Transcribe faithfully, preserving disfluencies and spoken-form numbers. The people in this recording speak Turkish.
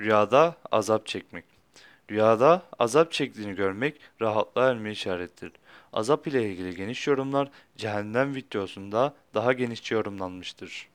Rüyada azap çekmek. Rüyada azap çektiğini görmek rahatlığa erme işaretidir. Azap ile ilgili geniş yorumlar cehennem videosunda daha genişçe yorumlanmıştır.